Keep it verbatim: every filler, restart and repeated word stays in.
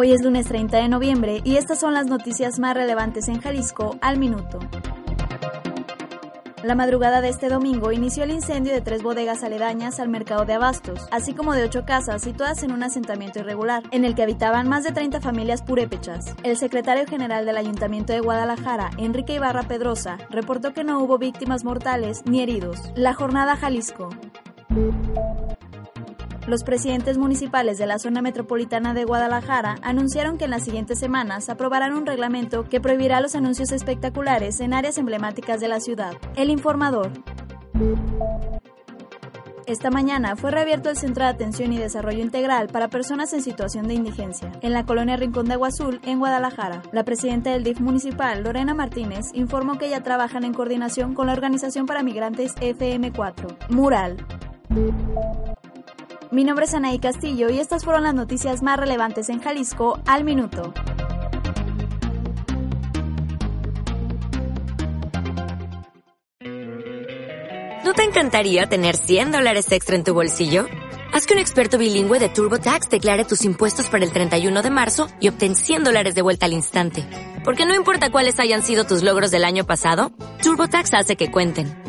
Hoy es lunes treinta de noviembre y estas son las noticias más relevantes en Jalisco al minuto. La madrugada de este domingo inició el incendio de tres bodegas aledañas al mercado de abastos, así como de ocho casas situadas en un asentamiento irregular, en el que habitaban más de treinta familias purépechas. El secretario general del Ayuntamiento de Guadalajara, Enrique Ibarra Pedrosa, reportó que no hubo víctimas mortales ni heridos. La jornada Jalisco. Los presidentes municipales de la zona metropolitana de Guadalajara anunciaron que en las siguientes semanas aprobarán un reglamento que prohibirá los anuncios espectaculares en áreas emblemáticas de la ciudad. El Informador. Esta mañana fue reabierto el Centro de Atención y Desarrollo Integral para Personas en Situación de Indigencia, en la colonia Rincón de Agua Azul, en Guadalajara. La presidenta del D I F municipal, Lorena Martínez, informó que ya trabajan en coordinación con la Organización para Migrantes F M cuatro. Mural. Mi nombre es Anaí Castillo y estas fueron las noticias más relevantes en Jalisco al minuto. ¿No te encantaría tener cien dólares extra en tu bolsillo? Haz que un experto bilingüe de TurboTax declare tus impuestos para el treinta y uno de marzo y obtén cien dólares de vuelta al instante. Porque no importa cuáles hayan sido tus logros del año pasado, TurboTax hace que cuenten.